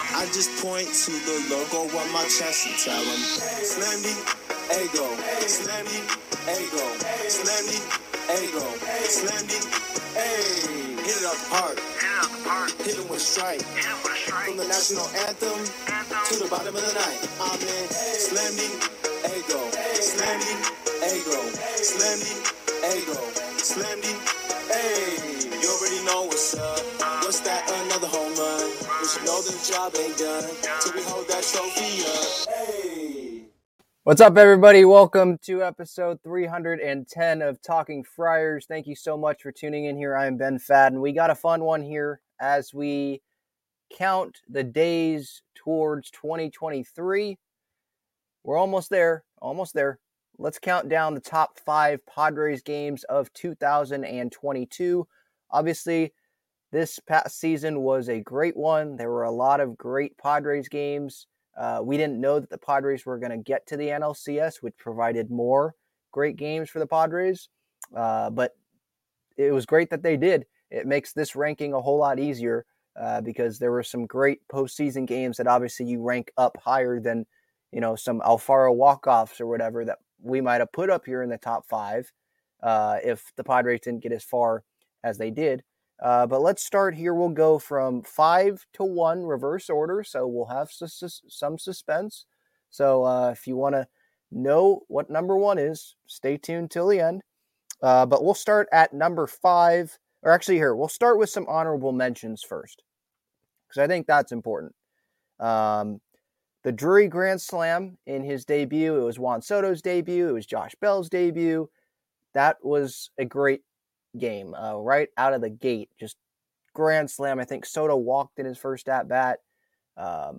I just point to the logo on my chest and tell them, slam me, ego, slam me, ego, slam me, ego, slam me, hey. Hit it up hard. Hit it with a strike. From the national anthem to the bottom of the night. I'm in slam me, ego, slam me, ego, slam me. Ego, Slamdy, hey, you already know what's up. What's that, another home run? But you know the job ain't done till we hold that trophy up. Hey. What's up, everybody? Welcome to episode 310 of Talking Friars. Thank you so much for tuning in here. I am Ben Fadden. We got a fun one here as we count the days towards 2023. We're almost there, Let's count down the top five Padres games of 2022. Obviously, this past season was a great one. There were a lot of great Padres games. We didn't know that the Padres were going to get to the NLCS, which provided more great games for the Padres. But it was great that they did. It makes this ranking a whole lot easier because there were some great postseason games that obviously you rank up higher than, you know, some Alfaro walk-offs or whatever that we might have put up here in the top five if the Padres didn't get as far as they did. But let's start here. We'll go from 5 to 1 reverse order, so we'll have some suspense. So if you want to know what number one is, stay tuned till the end. But we'll start at number five, or actually here, we'll start with some honorable mentions first, because I think that's important. The Drury Grand Slam in his debut, it was Juan Soto's debut, it was Josh Bell's debut. That was a great game right out of the gate. Just Grand Slam. I think Soto walked in his first at-bat. That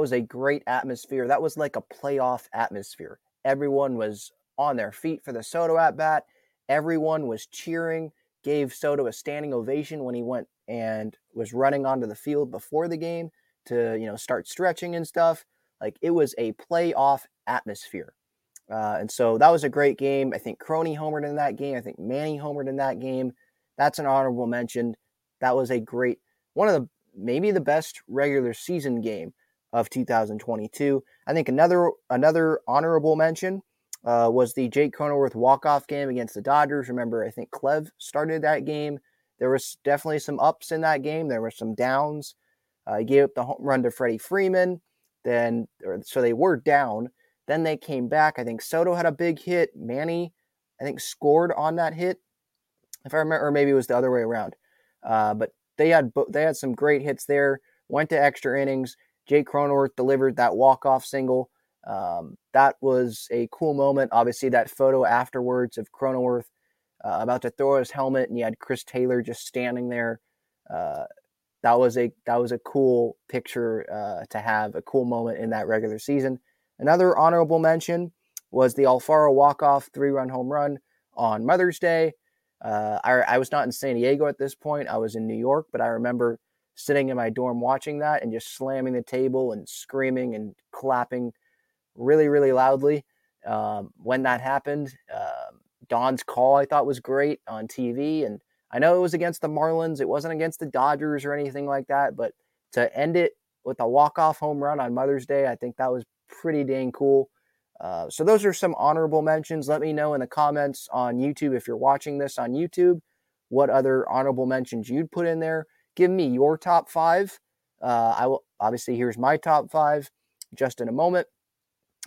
was a great atmosphere. That was like a playoff atmosphere. Everyone was on their feet for the Soto at-bat. Everyone was cheering, gave Soto a standing ovation when he went and was running onto the field before the game to, you know, start stretching and stuff. Like, it was a playoff atmosphere. And so that was a great game. I think Crony homered in that game. I think Manny homered in that game. That's an honorable mention. That was a great, one of the, maybe the best regular season game of 2022. I think another honorable mention was the Jake Cronenworth walk-off game against the Dodgers. Remember, I think Clev started that game. There was definitely some ups in that game. There were some downs. He gave up the home run to Freddie Freeman, so they were down. Then they came back. I think Soto had a big hit. Manny, I think, scored on that hit, if I remember, or maybe it was the other way around. But They had some great hits there. Went to extra innings. Jake Cronenworth delivered that walk-off single. That was a cool moment. Obviously, that photo afterwards of Cronenworth about to throw his helmet, and you had Chris Taylor just standing there. That was a cool picture to have, a cool moment in that regular season. Another honorable mention was the Alfaro walk-off 3-run home run on Mother's Day. I was not in San Diego at this point. I was in New York, but I remember sitting in my dorm watching that and just slamming the table and screaming and clapping really, really loudly when that happened. Don's call I thought was great on TV, and I know it was against the Marlins. It wasn't against the Dodgers or anything like that, but to end it with a walk-off home run on Mother's Day, I think that was pretty dang cool. So those are some honorable mentions. Let me know in the comments on YouTube, if you're watching this on YouTube, what other honorable mentions you'd put in there. Give me your top five. I will obviously, here's my top five just in a moment.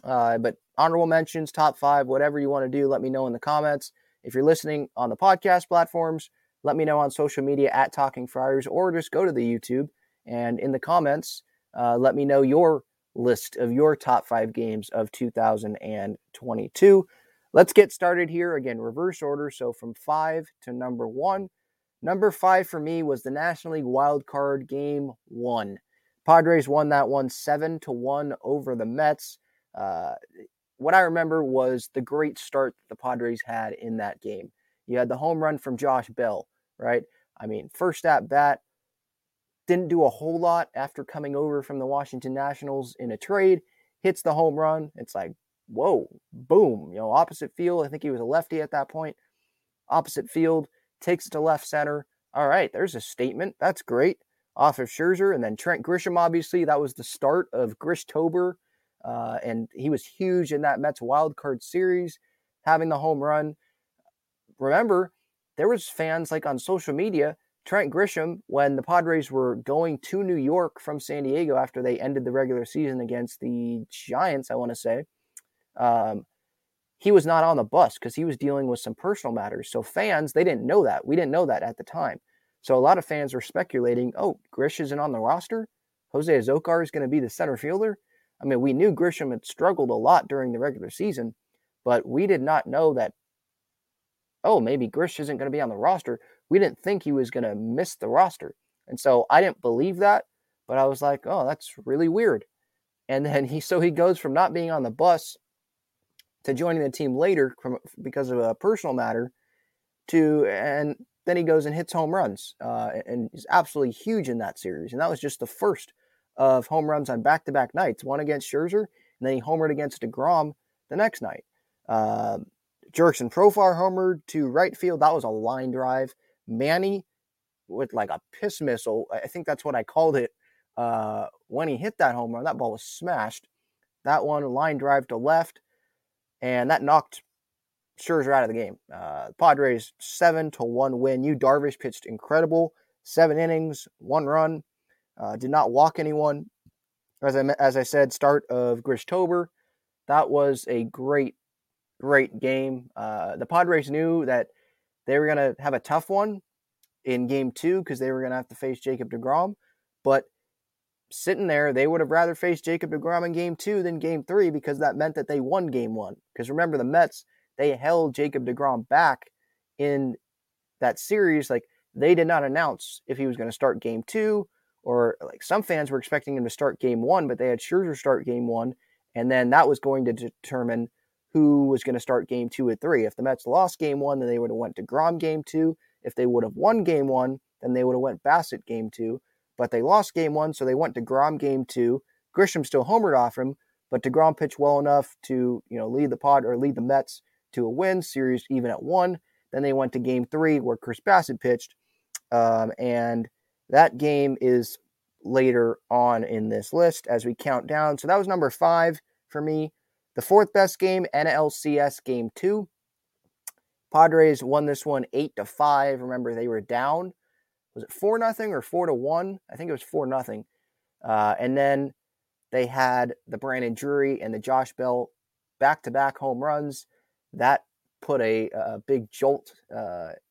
But honorable mentions, top five, whatever you want to do, let me know in the comments. If you're listening on the podcast platforms, let me know on social media at Talking Friars, or just go to the YouTube and in the comments, let me know your list of your top five games of 2022. Let's get started here. Again, reverse order. So from 5 to number 1. Number 5 for me was the National League Wild Card Game 1. Padres won that one 7-1 over the Mets. What I remember was the great start the Padres had in that game. You had the home run from Josh Bell, right? I mean, first at bat, didn't do a whole lot after coming over from the Washington Nationals in a trade. Hits the home run. It's like, whoa, boom. You know, opposite field. I think he was a lefty at that point. Opposite field. Takes it to left center. All right, there's a statement. That's great. Off of Scherzer. And then Trent Grisham, obviously. That was the start of Grishtober. And he was huge in that Mets wild card series, having the home run. Remember, there was fans like on social media, Trent Grisham, when the Padres were going to New York from San Diego after they ended the regular season against the Giants, I want to say, he was not on the bus because he was dealing with some personal matters. So fans, they didn't know that. We didn't know that at the time. So a lot of fans were speculating, oh, Grish isn't on the roster? Jose Azocar is going to be the center fielder? I mean, we knew Grisham had struggled a lot during the regular season, but we did not know that, oh, maybe Grish isn't going to be on the roster. We didn't think he was going to miss the roster. And so I didn't believe that, but I was like, oh, that's really weird. And then he goes from not being on the bus to joining the team later because of a personal matter and then he goes and hits home runs and is absolutely huge in that series. And that was just the first of home runs on back-to-back nights, one against Scherzer, and then he homered against DeGrom the next night. Jackson Profar homered to right field. That was a line drive. Manny with like a piss missile. I think that's what I called it. When he hit that home run, that ball was smashed. That one, line drive to left, and that knocked Scherzer out of the game. Padres 7-1 win. Yu Darvish pitched incredible. 7 innings, 1 run. Did not walk anyone. As I said, start of Grishtober. That was a great game. The Padres knew that they were going to have a tough one in game 2 because they were going to have to face Jacob DeGrom. But sitting there, they would have rather faced Jacob DeGrom in game 2 than game 3 because that meant that they won game 1. Because remember, the Mets, they held Jacob DeGrom back in that series. Like, they did not announce if he was going to start game 2. Or like some fans were expecting him to start game 1, but they had Scherzer start game 1, and then that was going to determine who was going to start game 2 and 3. If the Mets lost game 1, then they would have went to DeGrom game 2. If they would have won game 1, then they would have went Bassett game 2. But they lost game 1, so they went to DeGrom game 2. Grisham still homered off him, but DeGrom pitched well enough to lead the Mets to a win, series even at 1. Then they went to game 3 where Chris Bassett pitched, and that game is later on in this list as we count down. So that was number 5 for me. The 4th best game, NLCS game 2. Padres won this one 8-5. Remember, they were down. Was it 4-0 or 4-1? I think it was 4-0. And then they had the Brandon Drury and the Josh Bell back-to-back home runs. That put a big jolt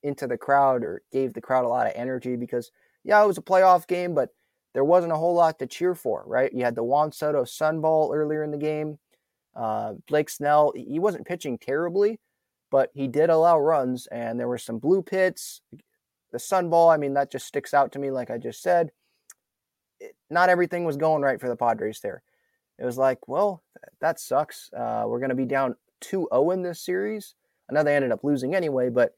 into the crowd, or gave the crowd a lot of energy because yeah, it was a playoff game, but there wasn't a whole lot to cheer for, right? You had the Juan Soto Sun Bowl earlier in the game. Blake Snell, he wasn't pitching terribly, but he did allow runs, and there were some blue pits. The Sun Bowl, I mean, that just sticks out to me, like I just said. Not everything was going right for the Padres there. It was like, well, that sucks. We're going to be down 2-0 in this series. I know they ended up losing anyway, but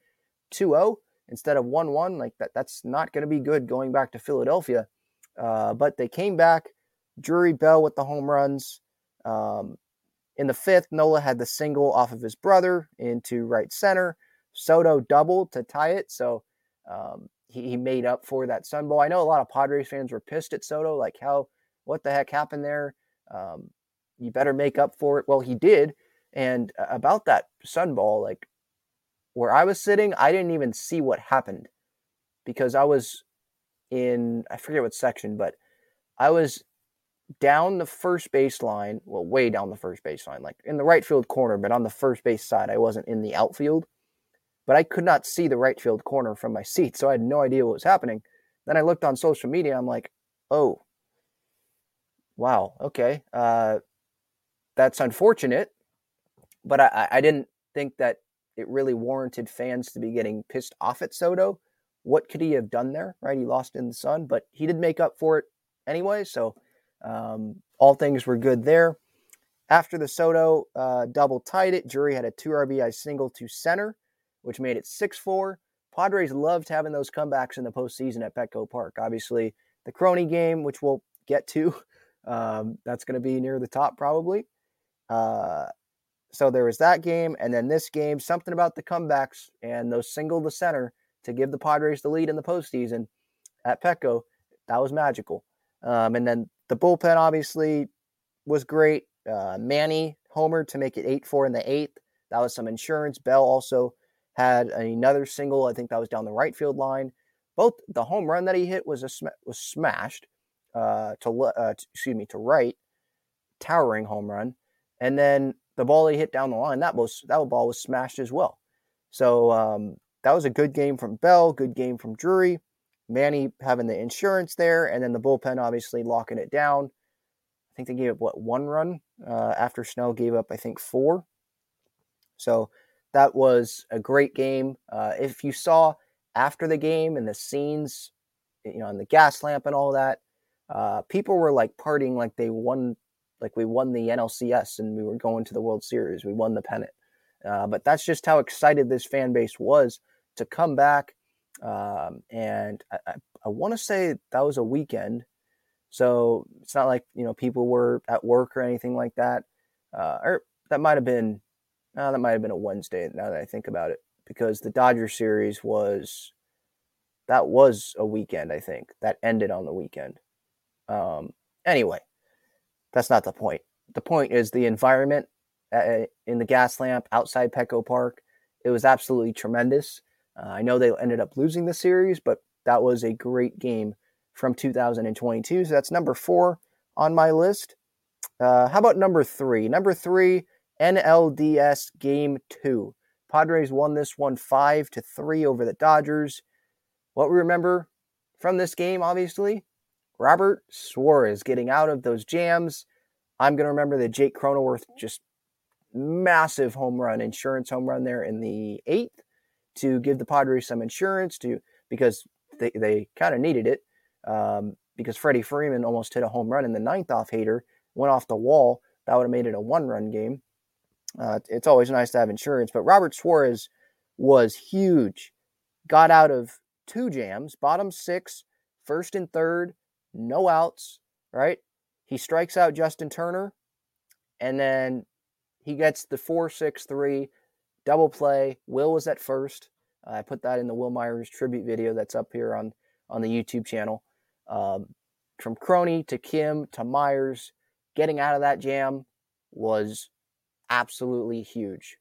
2-0 instead of 1-1, like that's not going to be good going back to Philadelphia. But they came back. Drury, Bell with the home runs. In the fifth, Nola had the single off of his brother into right center. Soto doubled to tie it, so he made up for that Sun Bowl. I know a lot of Padres fans were pissed at Soto, like what the heck happened there? You better make up for it. Well, he did. And about that Sun Bowl, like where I was sitting, I didn't even see what happened because I was in, I forget what section, but I was down the first baseline, well, way down the first baseline, like in the right field corner, but on the first base side. I wasn't in the outfield, but I could not see the right field corner from my seat, so I had no idea what was happening. Then I looked on social media. I'm like, oh, wow, okay, that's unfortunate, but I didn't think that it really warranted fans to be getting pissed off at Soto. What could he have done there, right? He lost in the sun, but he did make up for it anyway, so all things were good there. After the Soto double tied it, Drury had a 2 RBI single to center, which made it 6-4. Padres loved having those comebacks in the postseason at Petco Park. Obviously, the Crony game, which we'll get to, that's going to be near the top probably. So there was that game, and then this game, something about the comebacks and those single to center to give the Padres the lead in the postseason at Petco, that was magical. And then the bullpen obviously was great. Manny homered to make it 8-4 in the 8th. That was some insurance. Bell also had another single. I think that was down the right field line. Both the home run that he hit was smashed to right, towering home run, and then the ball he hit down the line, that ball was smashed as well. So that was a good game from Bell, good game from Drury, Manny having the insurance there, and then the bullpen obviously locking it down. I think they gave up, one run after Snell gave up, I think, 4. So that was a great game. If you saw after the game and the scenes, and the gas lamp and all that, people were like partying like they won, like we won the NLCS and we were going to the World Series. We won the pennant. But that's just how excited this fan base was to come back. And I want to say that was a weekend. So it's not like, people were at work or anything like that. Or that might have been a Wednesday now that I think about it, because the Dodger series was a weekend, I think. That ended on the weekend. Anyway, that's not the point. The point is the environment in the gas lamp outside Petco Park. It was absolutely tremendous. I know they ended up losing the series, but that was a great game from 2022. So that's number 4 on my list. How about number 3? Number 3, NLDS Game 2. Padres won this one 5-3 over the Dodgers. What we remember from this game, obviously, Robert Suarez getting out of those jams. I'm going to remember the Jake Cronenworth just massive home run, insurance home run there in the 8th to give the Padres some insurance because they kind of needed it because Freddie Freeman almost hit a home run in the 9th off Hader, went off the wall. That would have made it a 1-run game. It's always nice to have insurance, but Robert Suarez was huge. Got out of 2 jams, bottom 6, first and 3rd, no outs, right? He strikes out Justin Turner, and then he gets the 4-6-3 double play. Will was at first. I put that in the Will Myers tribute video that's up here on the YouTube channel. From Crony to Kim to Myers, getting out of that jam was absolutely huge.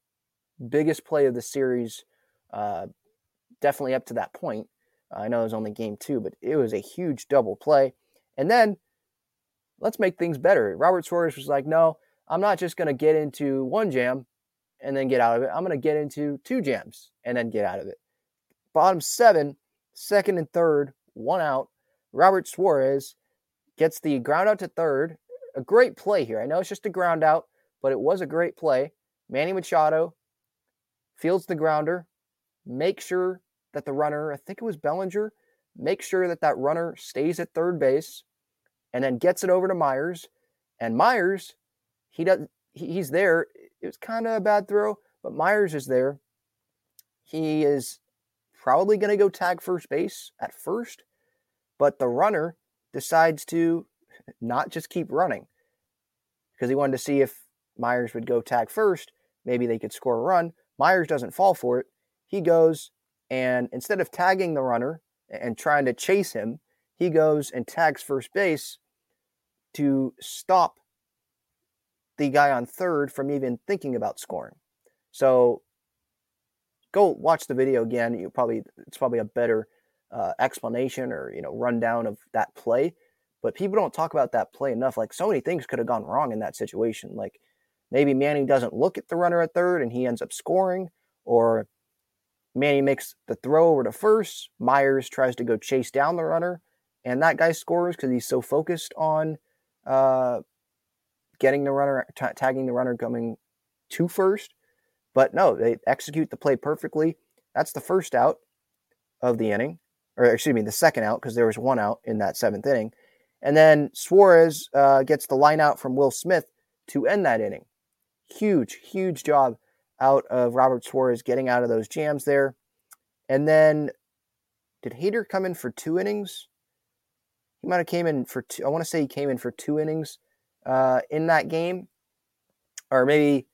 Biggest play of the series, definitely up to that point. I know it was only game 2, but it was a huge double play. And then, let's make things better. Robert Suarez was like, no, I'm not just going to get into 1 jam and then get out of it. I'm going to get into 2 jams and then get out of it. Bottom 7, second and 3rd, 1 out. Robert Suarez gets the ground out to third. A great play here. I know it's just a ground out, but it was a great play. Manny Machado fields the grounder, makes sure that the runner, I think it was Bellinger, makes sure that that runner stays at third base, and then gets it over to Myers. And Myers, he's there. It was kind of a bad throw, but Myers is there. He is probably going to go tag first base at first, but the runner decides to not just keep running because he wanted to see if Myers would go tag first. Maybe they could score a run. Myers doesn't fall for it. He goes, and instead of tagging the runner and trying to chase him, he goes and tags first base to stop the guy on third from even thinking about scoring. So go watch the video again. It's probably a better explanation or rundown of that play. But people don't talk about that play enough. Like, so many things could have gone wrong in that situation. Like, maybe Manny doesn't look at the runner at third and he ends up scoring, or Manny makes the throw over to first. Myers tries to go chase down the runner, and that guy scores because he's so focused on getting the runner, tagging the runner coming to first. But no, they execute the play perfectly. That's the first out of the inning, or excuse me, the second out, because there was one out in that seventh inning. And then Suarez gets the line out from Will Smith to end that inning. Huge, huge job out of Robert Suarez getting out of those jams there. And then, did Hader come in for two innings? He might have came in for two. I want to say he came in for two innings in that game. Or maybe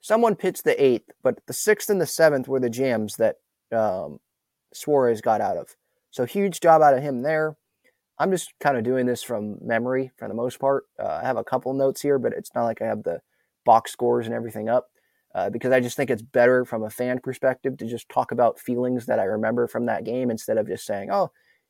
someone pitched the eighth, but the sixth and the seventh were the jams that Suarez got out of. So huge job out of him there. I'm just kind of doing this from memory for the most part. I have a couple notes here, but it's not like I have the box scores and everything up because I just think it's better from a fan perspective to just talk about feelings that I remember from that game instead of just saying, oh,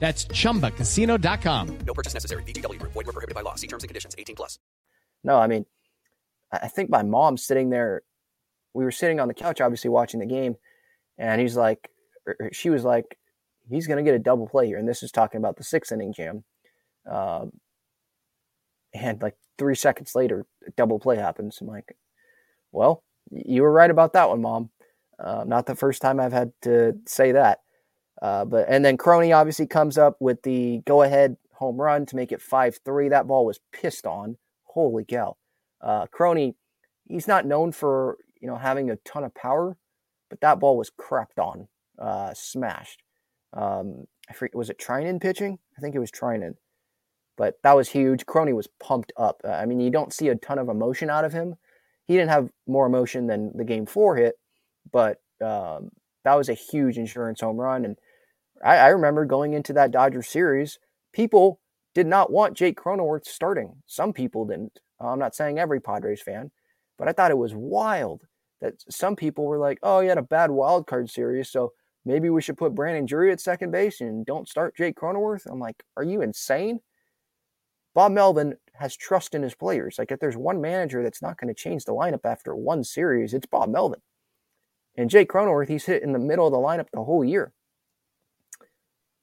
That's ChumbaCasino.com. No purchase necessary. VGW. Void where prohibited by law. See terms and conditions. 18+. No, I mean, I think my mom's sitting there. We were sitting on the couch, obviously, watching the game. And she was like, he's going to get a double play here. And this is talking about the sixth inning jam. And like 3 seconds later, a double play happens. I'm like, well, you were right about that one, Mom. Not the first time I've had to say that. But then Crony obviously comes up with the go-ahead home run to make it 5-3. That ball was pissed on. Holy cow. Crony, he's not known for, having a ton of power, but that ball was crapped on, smashed. I forget, was it Trinan pitching? I think it was Trinan. But that was huge. Crony was pumped up. You don't see a ton of emotion out of him. He didn't have more emotion than the Game 4 hit, but that was a huge insurance home run. And I remember going into that Dodger series, people did not want Jake Cronenworth starting. Some people didn't. I'm not saying every Padres fan, but I thought it was wild that some people were like, oh, he had a bad wild card series, so maybe we should put Brandon Drury at second base and don't start Jake Cronenworth. I'm like, are you insane? Bob Melvin has trust in his players. Like, if there's one manager that's not going to change the lineup after one series, it's Bob Melvin. And Jake Cronenworth, he's hit in the middle of the lineup the whole year.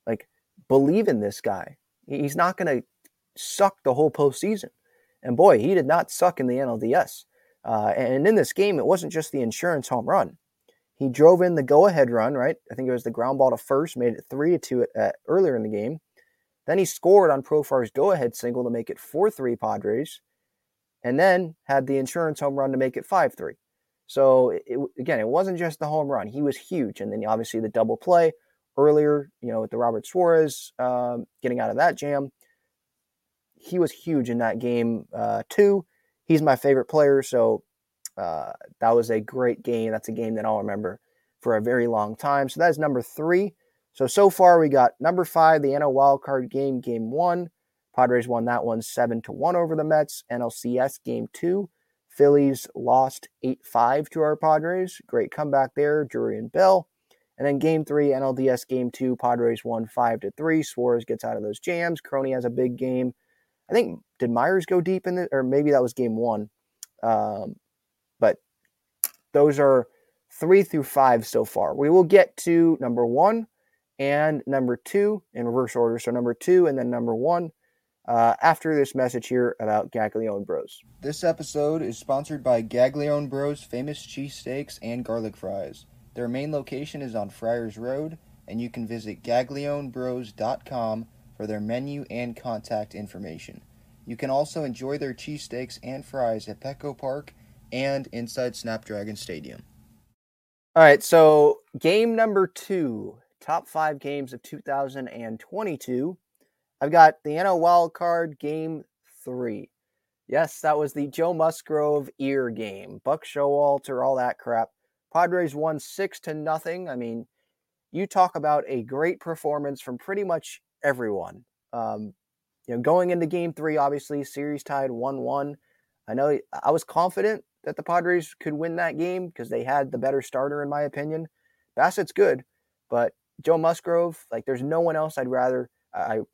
Like, believe in this guy. He's not going to suck the whole postseason. And boy, he did not suck in the NLDS. And in this game, it wasn't just the insurance home run. He drove in the go-ahead run, right? I think it was the ground ball to first, made it 3-2 earlier in the game. Then he scored on Profar's go-ahead single to make it 4-3 Padres, and then had the insurance home run to make it 5-3. So, it wasn't just the home run. He was huge. And then, obviously, the double play earlier, with the Robert Suarez getting out of that jam. He was huge in that game, too. He's my favorite player, so that was a great game. That's a game that I'll remember for a very long time. So that is number 3. So far we got number 5, the NL wildcard game, game 1. Padres won that one 7-1 over the Mets. NLCS game 2. Phillies lost 8-5 to our Padres. Great comeback there, Drury and Bell. And then game 3, NLDS game 2. Padres won 5-3. Suarez gets out of those jams. Crony has a big game. I think, did Myers go deep in it? Or maybe that was game 1. But those are 3 through 5 so far. We will get to number 1 and number 2 in reverse order. So number 2 and then number 1 after this message here about Gaglione Bros. This episode is sponsored by Gaglione Bros famous cheesesteaks and garlic fries. Their main location is on Friars Road, and you can visit GaglioneBros.com for their menu and contact information. You can also enjoy their cheesesteaks and fries at Petco Park and inside Snapdragon Stadium. All right, so game number 2, top 5 games of 2022. I've got the NL wild card game 3. Yes, that was the Joe Musgrove ear game. Buck Showalter, all that crap. Padres won 6-0. I mean, you talk about a great performance from pretty much everyone. Going into game 3, obviously, series tied 1-1. I know I was confident that the Padres could win that game because they had the better starter, in my opinion. Bassett's good, but Joe Musgrove, there's no one else I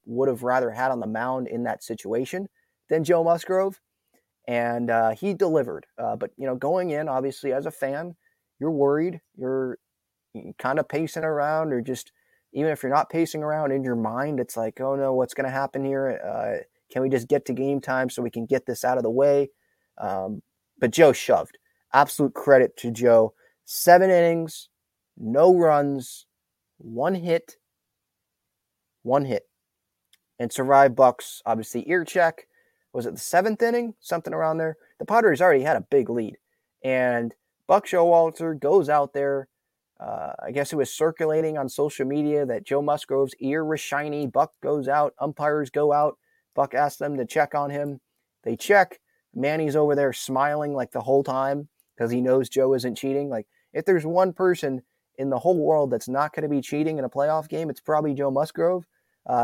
would have rather had on the mound in that situation than Joe Musgrove, and he delivered. But going in, obviously, as a fan, you're worried. You're kind of pacing around, or just even if you're not pacing around in your mind, it's like, oh no, what's going to happen here? Can we just get to game time so we can get this out of the way? But Joe shoved. Absolute credit to Joe. 7 innings, no runs, one hit. And survived Buck's, obviously, ear check. Was it the 7th inning? Something around there. The Padres already had a big lead. And Buck Showalter goes out there. I guess it was circulating on social media that Joe Musgrove's ear was shiny. Buck goes out. Umpires go out. Buck asks them to check on him. They check. Manny's over there smiling like the whole time because he knows Joe isn't cheating. Like, if there's one person in the whole world that's not going to be cheating in a playoff game, it's probably Joe Musgrove.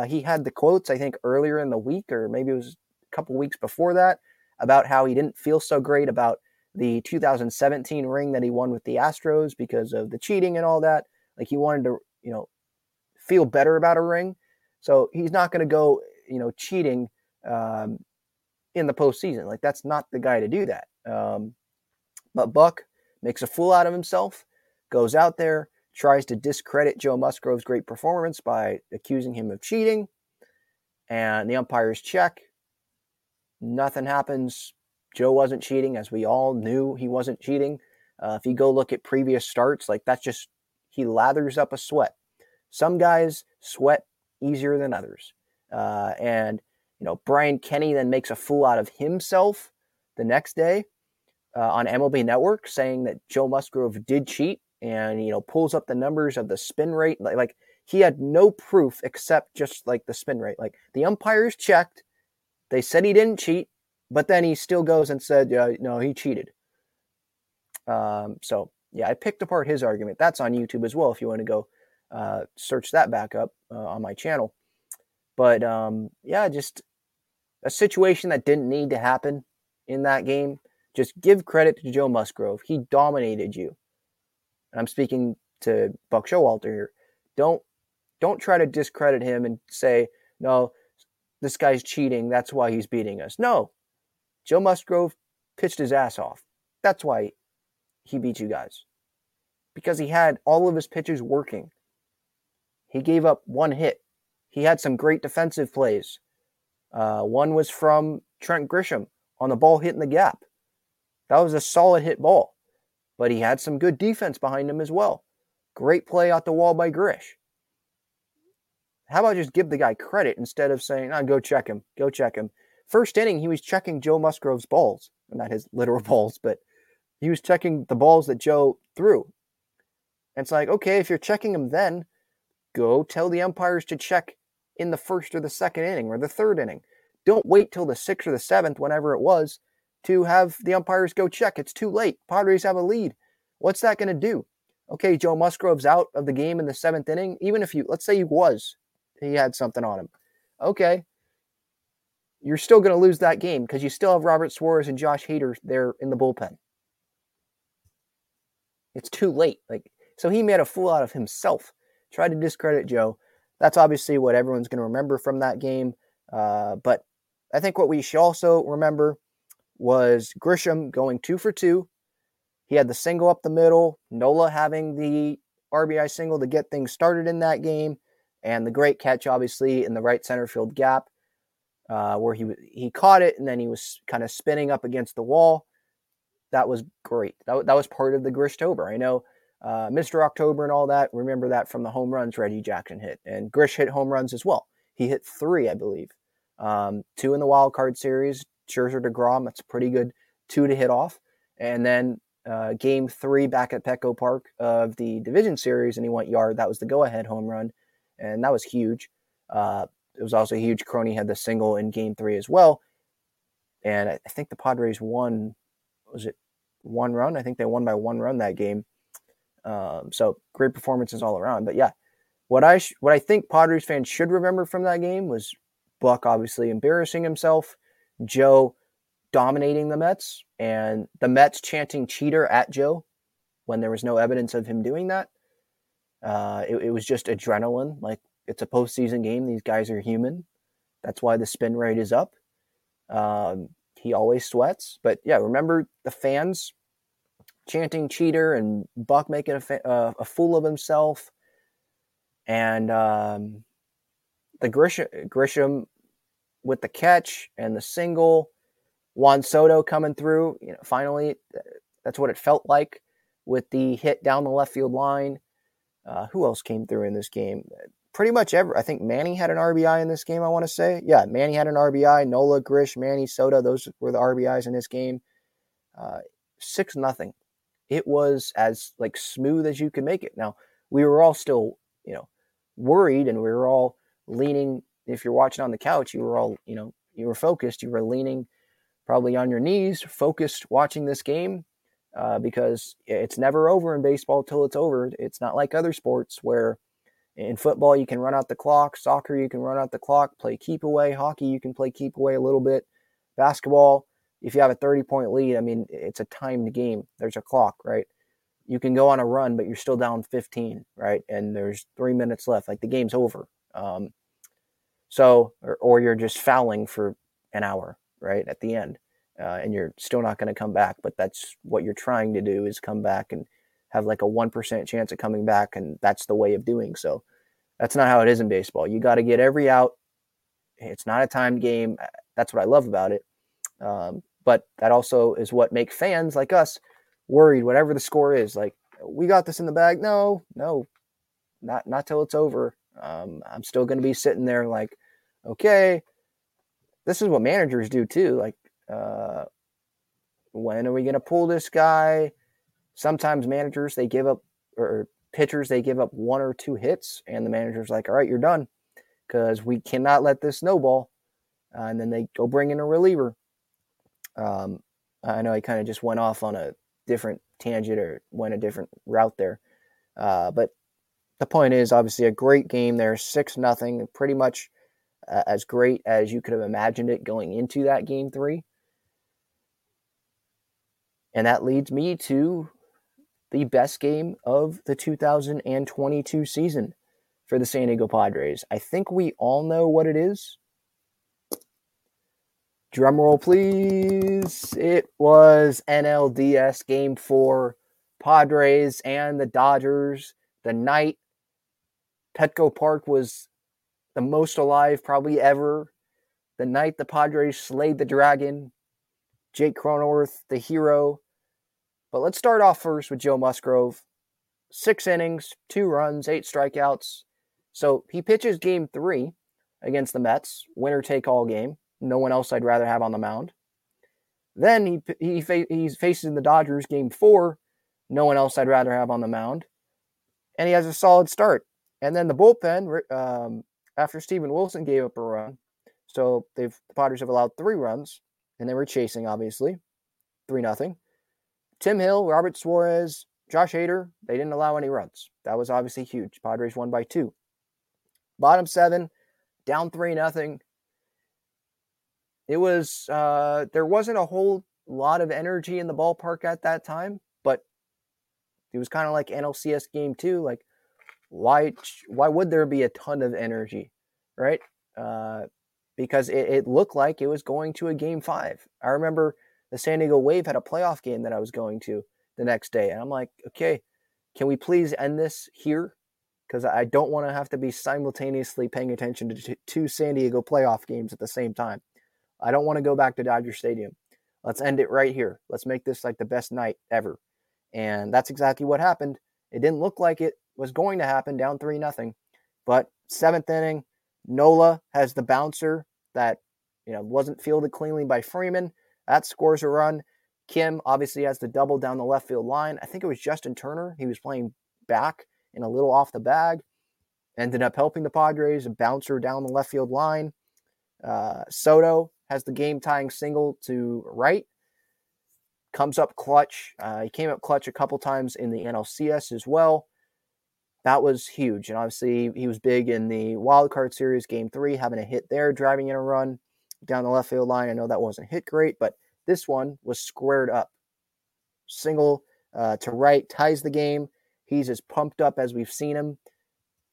He had the quotes, I think, earlier in the week, or maybe it was a couple weeks before that, about how he didn't feel so great about the 2017 ring that he won with the Astros because of the cheating and all that. Like, he wanted to, feel better about a ring. So he's not going to go, cheating in the postseason. Like, that's not the guy to do that. But Buck makes a fool out of himself, goes out there, tries to discredit Joe Musgrove's great performance by accusing him of cheating, and the umpires check. Nothing happens. Joe wasn't cheating, as we all knew he wasn't cheating. If you go look at previous starts, that's just, he lathers up a sweat. Some guys sweat easier than others. Brian Kenny then makes a fool out of himself the next day on MLB Network, saying that Joe Musgrove did cheat, and, pulls up the numbers of the spin rate. Like he had no proof except just the spin rate. Like, the umpires checked. They said he didn't cheat, but then he still goes and said, yeah, no, he cheated. I picked apart his argument. That's on YouTube as well, if you want to go search that back up on my channel. But, just a situation that didn't need to happen in that game. Just give credit to Joe Musgrove. He dominated you. And I'm speaking to Buck Showalter here. Don't try to discredit him and say, no, this guy's cheating. That's why he's beating us. No, Joe Musgrove pitched his ass off. That's why he beat you guys. Because he had all of his pitches working. He gave up one hit. He had some great defensive plays. One was from Trent Grisham on the ball hitting the gap. That was a solid hit ball, but he had some good defense behind him as well. Great play out the wall by Grish. How about just give the guy credit instead of saying, oh, go check him, go check him. First inning, he was checking Joe Musgrove's balls. Not his literal balls, but he was checking the balls that Joe threw. And it's like, okay, if you're checking him then, go tell the umpires to check in the first or the second inning or the third inning. Don't wait till the sixth or the seventh, whenever it was, to have the umpires go check. It's too late. Padres have a lead. What's that going to do? Okay, Joe Musgrove's out of the game in the seventh inning. Even if you, let's say he had something on him. Okay. You're still going to lose that game because you still have Robert Suarez and Josh Hader there in the bullpen. It's too late. So he made a fool out of himself. Tried to discredit Joe. That's obviously what everyone's going to remember from that game. But I think what we should also remember was Grisham going 2 for 2. He had the single up the middle, Nola having the RBI single to get things started in that game, and the great catch, obviously, in the right center field gap where he caught it and then he was kind of spinning up against the wall. That was great. That was part of the Grishtober. I know Mr. October and all that, remember that from the home runs Reggie Jackson hit, and Grish hit home runs as well. He hit 3, I believe. 2 in the wild card series, Scherzer DeGrom, that's a pretty good 2 to hit off. And then game 3 back at Petco Park of the division series, and he went yard. That was the go-ahead home run, and that was huge. It was also huge. Crony had the single in game 3 as well. And I think the Padres won, was it one run? I think they won by one run that game. So great performances all around. But yeah, what I think Padres fans should remember from that game was Buck obviously embarrassing himself, Joe dominating the Mets, and the Mets chanting cheater at Joe when there was no evidence of him doing that. It was just adrenaline. It's a postseason game. These guys are human. That's why the spin rate is up. He always sweats. But yeah, remember the fans chanting cheater and Buck making a fool of himself. And the Grisham with the catch and the single, Juan Soto coming through, finally, that's what it felt like with the hit down the left field line. Who else came through in this game? Pretty much every. I think Manny had an RBI in this game, I want to say. Yeah, Manny had an RBI. Nola, Grish, Manny, Soto, those were the RBIs in this game. 6-0. It was as smooth as you could make it. Now, we were all still, worried, and we were all leaning. If you're watching on the couch, you were all, you were focused. You were leaning probably on your knees, focused watching this game because it's never over in baseball till it's over. It's not like other sports where in football you can run out the clock, soccer you can run out the clock, play keep away, hockey you can play keep away a little bit, basketball, if you have a 30-point lead, it's a timed game. There's a clock, right? You can go on a run, but you're still down 15, right? And there's 3 minutes left. The game's over. So you're just fouling for an hour, right, at the end, and you're still not going to come back. But that's what you're trying to do, is come back and have a 1% chance of coming back, and that's the way of doing so. That's not how it is in baseball. You got to get every out. It's not a timed game. That's what I love about it. But that also is what makes fans like us worried, whatever the score is. We got this in the bag. No, not till it's over. I'm still going to be sitting there okay, this is what managers do too. When are we going to pull this guy? Sometimes managers, they give up, or pitchers, they give up 1 or 2 hits, and the manager's like, all right, you're done, because we cannot let this snowball. And then they go bring in a reliever. I know I kind of just went off on a different tangent or went a different route there. But the point is, obviously, a great game there, 6-0, pretty much as great as you could have imagined it going into that game 3. And that leads me to the best game of the 2022 season for the San Diego Padres. I think we all know what it is. Drum roll, please. It was NLDS Game 4, Padres and the Dodgers. The night Petco Park was the most alive probably ever. The night the Padres slayed the dragon. Jake Cronenworth, the hero. But let's start off first with Joe Musgrove. 6 innings, 2 runs, 8 strikeouts. So he pitches game three against the Mets, winner-take-all game. No one else I'd rather have on the mound. Then he's facing the Dodgers game four. No one else I'd rather have on the mound. And he has a solid start. And then the bullpen, after Steven Wilson gave up a run, so the Padres have allowed 3 runs, and they were chasing, obviously, 3-0. Tim Hill, Robert Suarez, Josh Hader, they didn't allow any runs. That was obviously huge. Padres won by 2. Bottom 7, down 3-0. It was, there wasn't a whole lot of energy in the ballpark at that time, but it was kind of like NLCS game 2. Like, why would there be a ton of energy, right? Because it looked like it was going to a game 5. I remember the San Diego Wave had a playoff game that I was going to the next day. And I'm like, okay, can we please end this here? Because I don't want to have to be simultaneously paying attention to two San Diego playoff games at the same time. I don't want to go back to Dodger Stadium. Let's end it right here. Let's make this like the best night ever. And that's exactly what happened. It didn't look like it was going to happen, down 3-0. But 7th inning, Nola has the bouncer that wasn't fielded cleanly by Freeman. That scores a run. Kim obviously has the double down the left field line. I think it was Justin Turner. He was playing back and a little off the bag. Ended up helping the Padres, a bouncer down the left field line. Soto has the game-tying single to right. Comes up clutch. He came up clutch a couple times in the NLCS as well. That was huge. And obviously he was big in the Wild Card Series game 3, having a hit there, driving in a run down the left field line. I know that wasn't hit great, but this one was squared up. Single to right, ties the game. He's as pumped up as we've seen him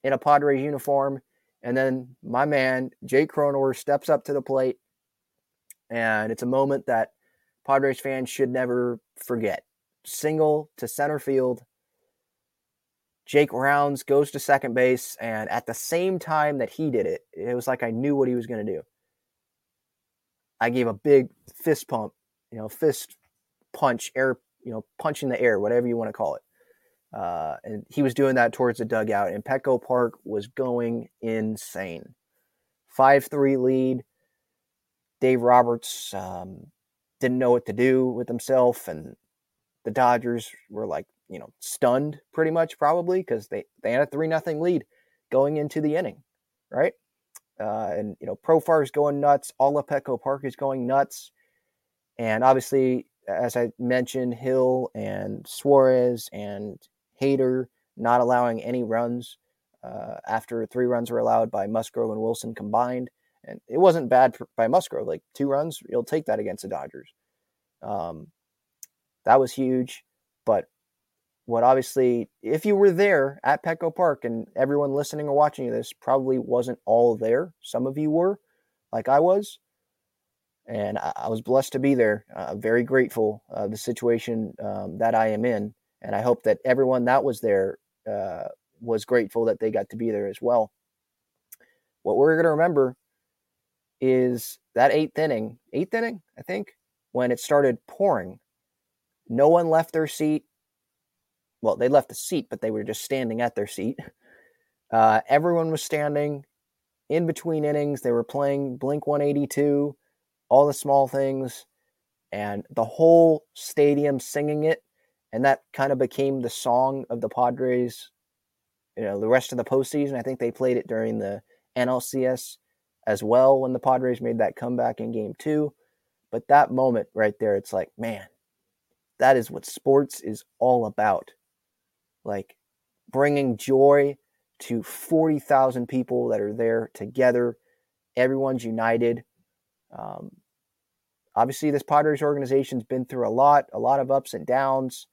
in a Padres uniform. And then my man, Jake Cronenworth, steps up to the plate. And it's a moment that Padres fans should never forget. Single to center field. Jake rounds, goes to second base. And at the same time that he did it, it was like I knew what he was going to do. I gave a big fist pump, fist punch, air, punch in the air, whatever you want to call it. And he was doing that towards the dugout, and Petco Park was going insane. 5-3 lead. Dave Roberts didn't know what to do with himself, and the Dodgers were like, stunned pretty much probably because they had a 3-0 lead going into the inning, right? And, Profar is going nuts. All of Petco Park is going nuts. And obviously, as I mentioned, Hill and Suarez and Hader not allowing any runs after 3 runs were allowed by Musgrove and Wilson combined. And it wasn't bad by Musgrove. Like 2 runs, you'll take that against the Dodgers. That was huge. But what obviously, if you were there at Petco Park, and everyone listening or watching this probably wasn't all there. Some of you were, like I was, and I was blessed to be there. I'm very grateful of the situation that I am in, and I hope that everyone that was there was grateful that they got to be there as well. What we're going to remember is that eighth inning, I think, when it started pouring, no one left their seat. Well, they left the seat, but they were just standing at their seat. Everyone was standing in between innings. They were playing Blink 182, all the small things, and the whole stadium singing it. And that kind of became the song of the Padres, the rest of the postseason. I think they played it during the NLCS as well when the Padres made that comeback in game 2. But that moment right there, it's like, man, that is what sports is all about. Like bringing joy to 40,000 people that are there together. Everyone's united. Obviously, this Padres organization's been through a lot of ups and downs,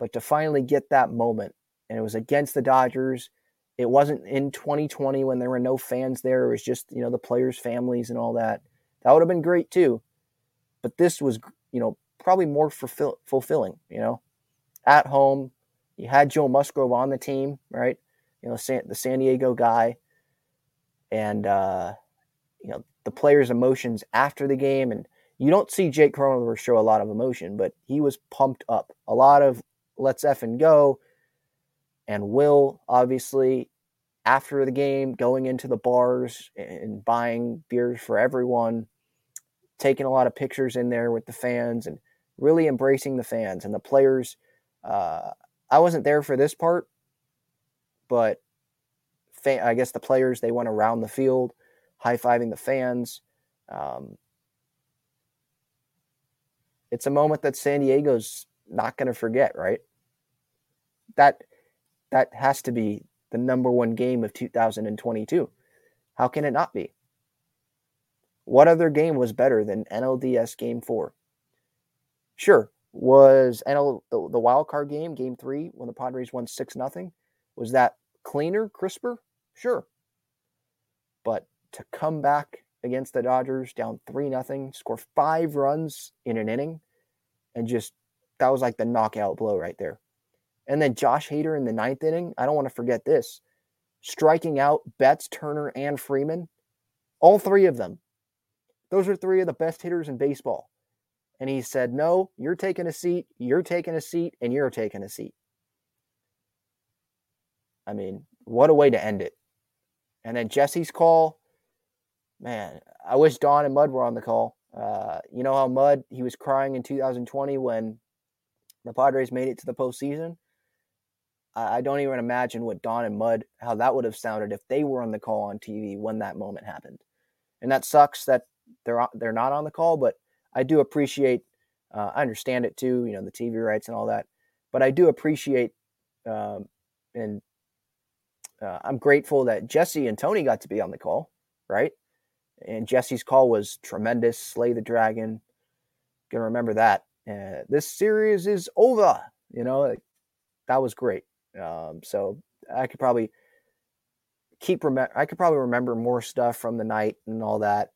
but to finally get that moment, and it was against the Dodgers. It wasn't in 2020 when there were no fans there. It was just, the players' families and all that. That would have been great too. But this was, probably more fulfilling, at home. You had Joe Musgrove on the team, right? The San Diego guy. And, the players' emotions after the game. And you don't see Jake Cronenworth show a lot of emotion, but he was pumped up. A lot of let's effing go. And Will, obviously, after the game, going into the bars and buying beers for everyone, taking a lot of pictures in there with the fans and really embracing the fans and the players. I wasn't there for this part, but I guess the players, they went around the field, high-fiving the fans. It's a moment that San Diego's not going to forget, right? That has to be the number one game of 2022. How can it not be? What other game was better than NLDS Game 4? Sure, was the wild card game, Game 3, when the Padres won 6-0? Was that cleaner, crisper? Sure. But to come back against the Dodgers down 3-0, score 5 runs in an inning, and just that was like the knockout blow right there. And then Josh Hader in the 9th inning, I don't want to forget this, striking out Betts, Turner, and Freeman, all 3 of them. Those are 3 of the best hitters in baseball. And he said, no, you're taking a seat, you're taking a seat, and you're taking a seat. I mean, what a way to end it. And then Jesse's call, man, I wish Don and Mudd were on the call. You know how Mudd, he was crying in 2020 when the Padres made it to the postseason? I don't even imagine what Don and Mudd, how that would have sounded if they were on the call on TV when that moment happened. And that sucks that they're not on the call, but I do appreciate, I understand it too, you know, the TV rights and all that, but I do appreciate I'm grateful that Jesse and Tony got to be on the call, right? And Jesse's call was tremendous, slay the dragon. Gonna remember that. This series is over, you know, that was great. So I could probably remember more stuff from the night and all that.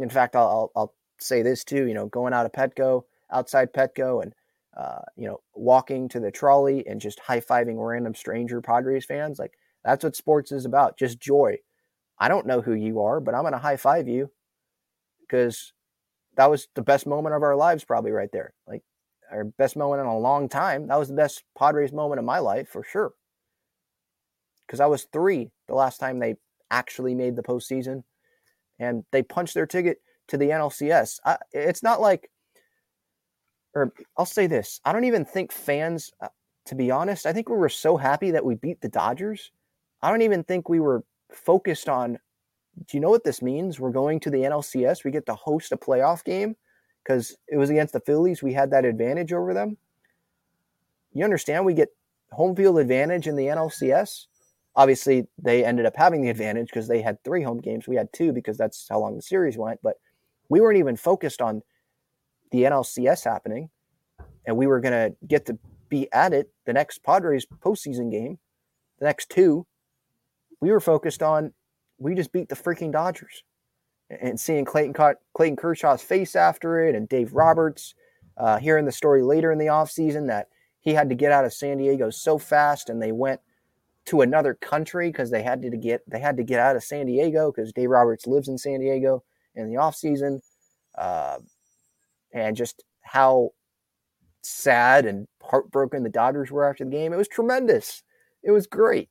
In fact, I'll say this too, you know, going out of Petco, outside Petco, and you know, walking to the trolley and just high-fiving random stranger Padres fans, like that's what sports is about, just joy. I don't know who you are, but I'm gonna high-five you because that was the best moment of our lives, probably right there. Like our best moment in a long time. That was the best Padres moment of my life for sure. Because I was 3 the last time they actually made the postseason, and they punched their ticket to the NLCS. It's not like, or I'll say this, I don't even think fans, to be honest, I think we were so happy that we beat the Dodgers. I don't even think we were focused on, do you know what this means? We're going to the NLCS. We get to host a playoff game because it was against the Phillies. We had that advantage over them. You understand? We get home field advantage in the NLCS. Obviously, they ended up having the advantage because they had 3 home games. We had 2 because that's how long the series went. But we weren't even focused on the NLCS happening, and we were going to get to be at it the next Padres postseason game, the next 2. We were focused on, we just beat the freaking Dodgers, and seeing Clayton Kershaw's face after it, and Dave Roberts, hearing the story later in the offseason that he had to get out of San Diego so fast, and they went to another country because they had to get out of San Diego because Dave Roberts lives in San Diego in the offseason, and just how sad and heartbroken the Dodgers were after the game. It was tremendous. It was great.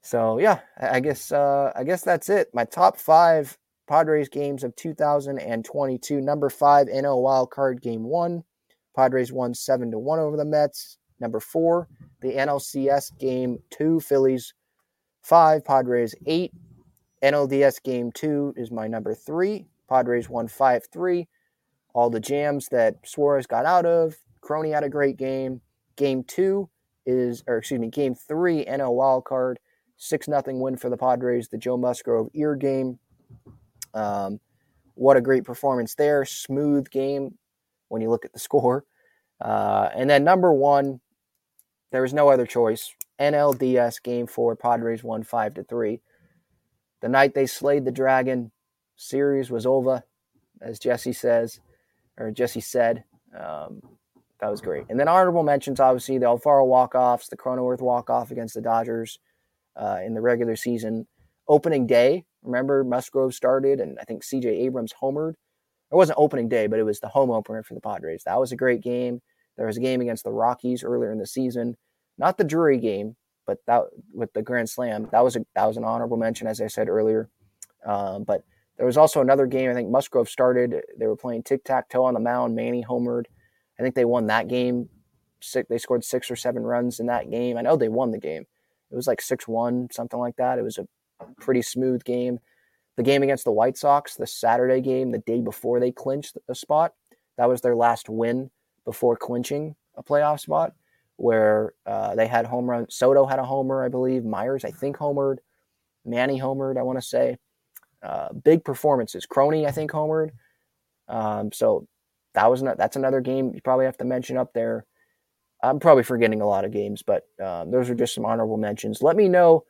So yeah, I guess that's it. My top 5 Padres games of 2022. Number 5, NL Wild Card Game 1. Padres won 7-1 over the Mets. Number 4, the NLCS Game 2. Phillies 5, Padres 8. NLDS Game 2 is my number 3. Padres won 5-3. All the jams that Suarez got out of. Crony had a great game. Game 3, NL Wild Card. 6-0 win for the Padres, the Joe Musgrove ear game. What a great performance there. Smooth game when you look at the score. And then number 1, there was no other choice. NLDS Game 4, Padres won 5-3. The night they slayed the dragon, series was over, as Jesse said. That was great. And then honorable mentions, obviously, the Alfaro walk-offs, the Cronenworth walk-off against the Dodgers. In the regular season opening day, remember Musgrove started, and I think CJ Abrams homered. It wasn't opening day, but it was the home opener for the Padres. That was a great game. There was a game against the Rockies earlier in the season, not the Drury game, But that with the grand slam, that was an honorable mention, as I said earlier. But there was also another game. I think Musgrove started. They were playing tic-tac-toe on the mound. Manny homered. I think they won that game. They scored 6 or 7 runs in that game. I know they won the game. It was like 6-1, something like that. It was a pretty smooth game. The game against the White Sox, the Saturday game, the day before they clinched a spot, that was their last win before clinching a playoff spot, where they had home run. Soto had a homer, I believe. Myers, I think, homered. Manny homered, I want to say. Big performances. Crony, I think, homered. So that's another game you probably have to mention up there. I'm probably forgetting a lot of games, but those are just some honorable mentions. Let me know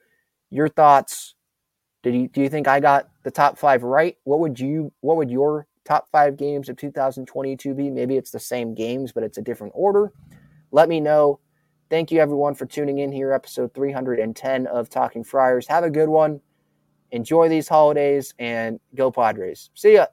your thoughts. Do you think I got the top 5 right? What would your top 5 games of 2022 be? Maybe it's the same games, but it's a different order. Let me know. Thank you, everyone, for tuning in here. Episode 310 of Talking Friars. Have a good one. Enjoy these holidays and go Padres. See ya.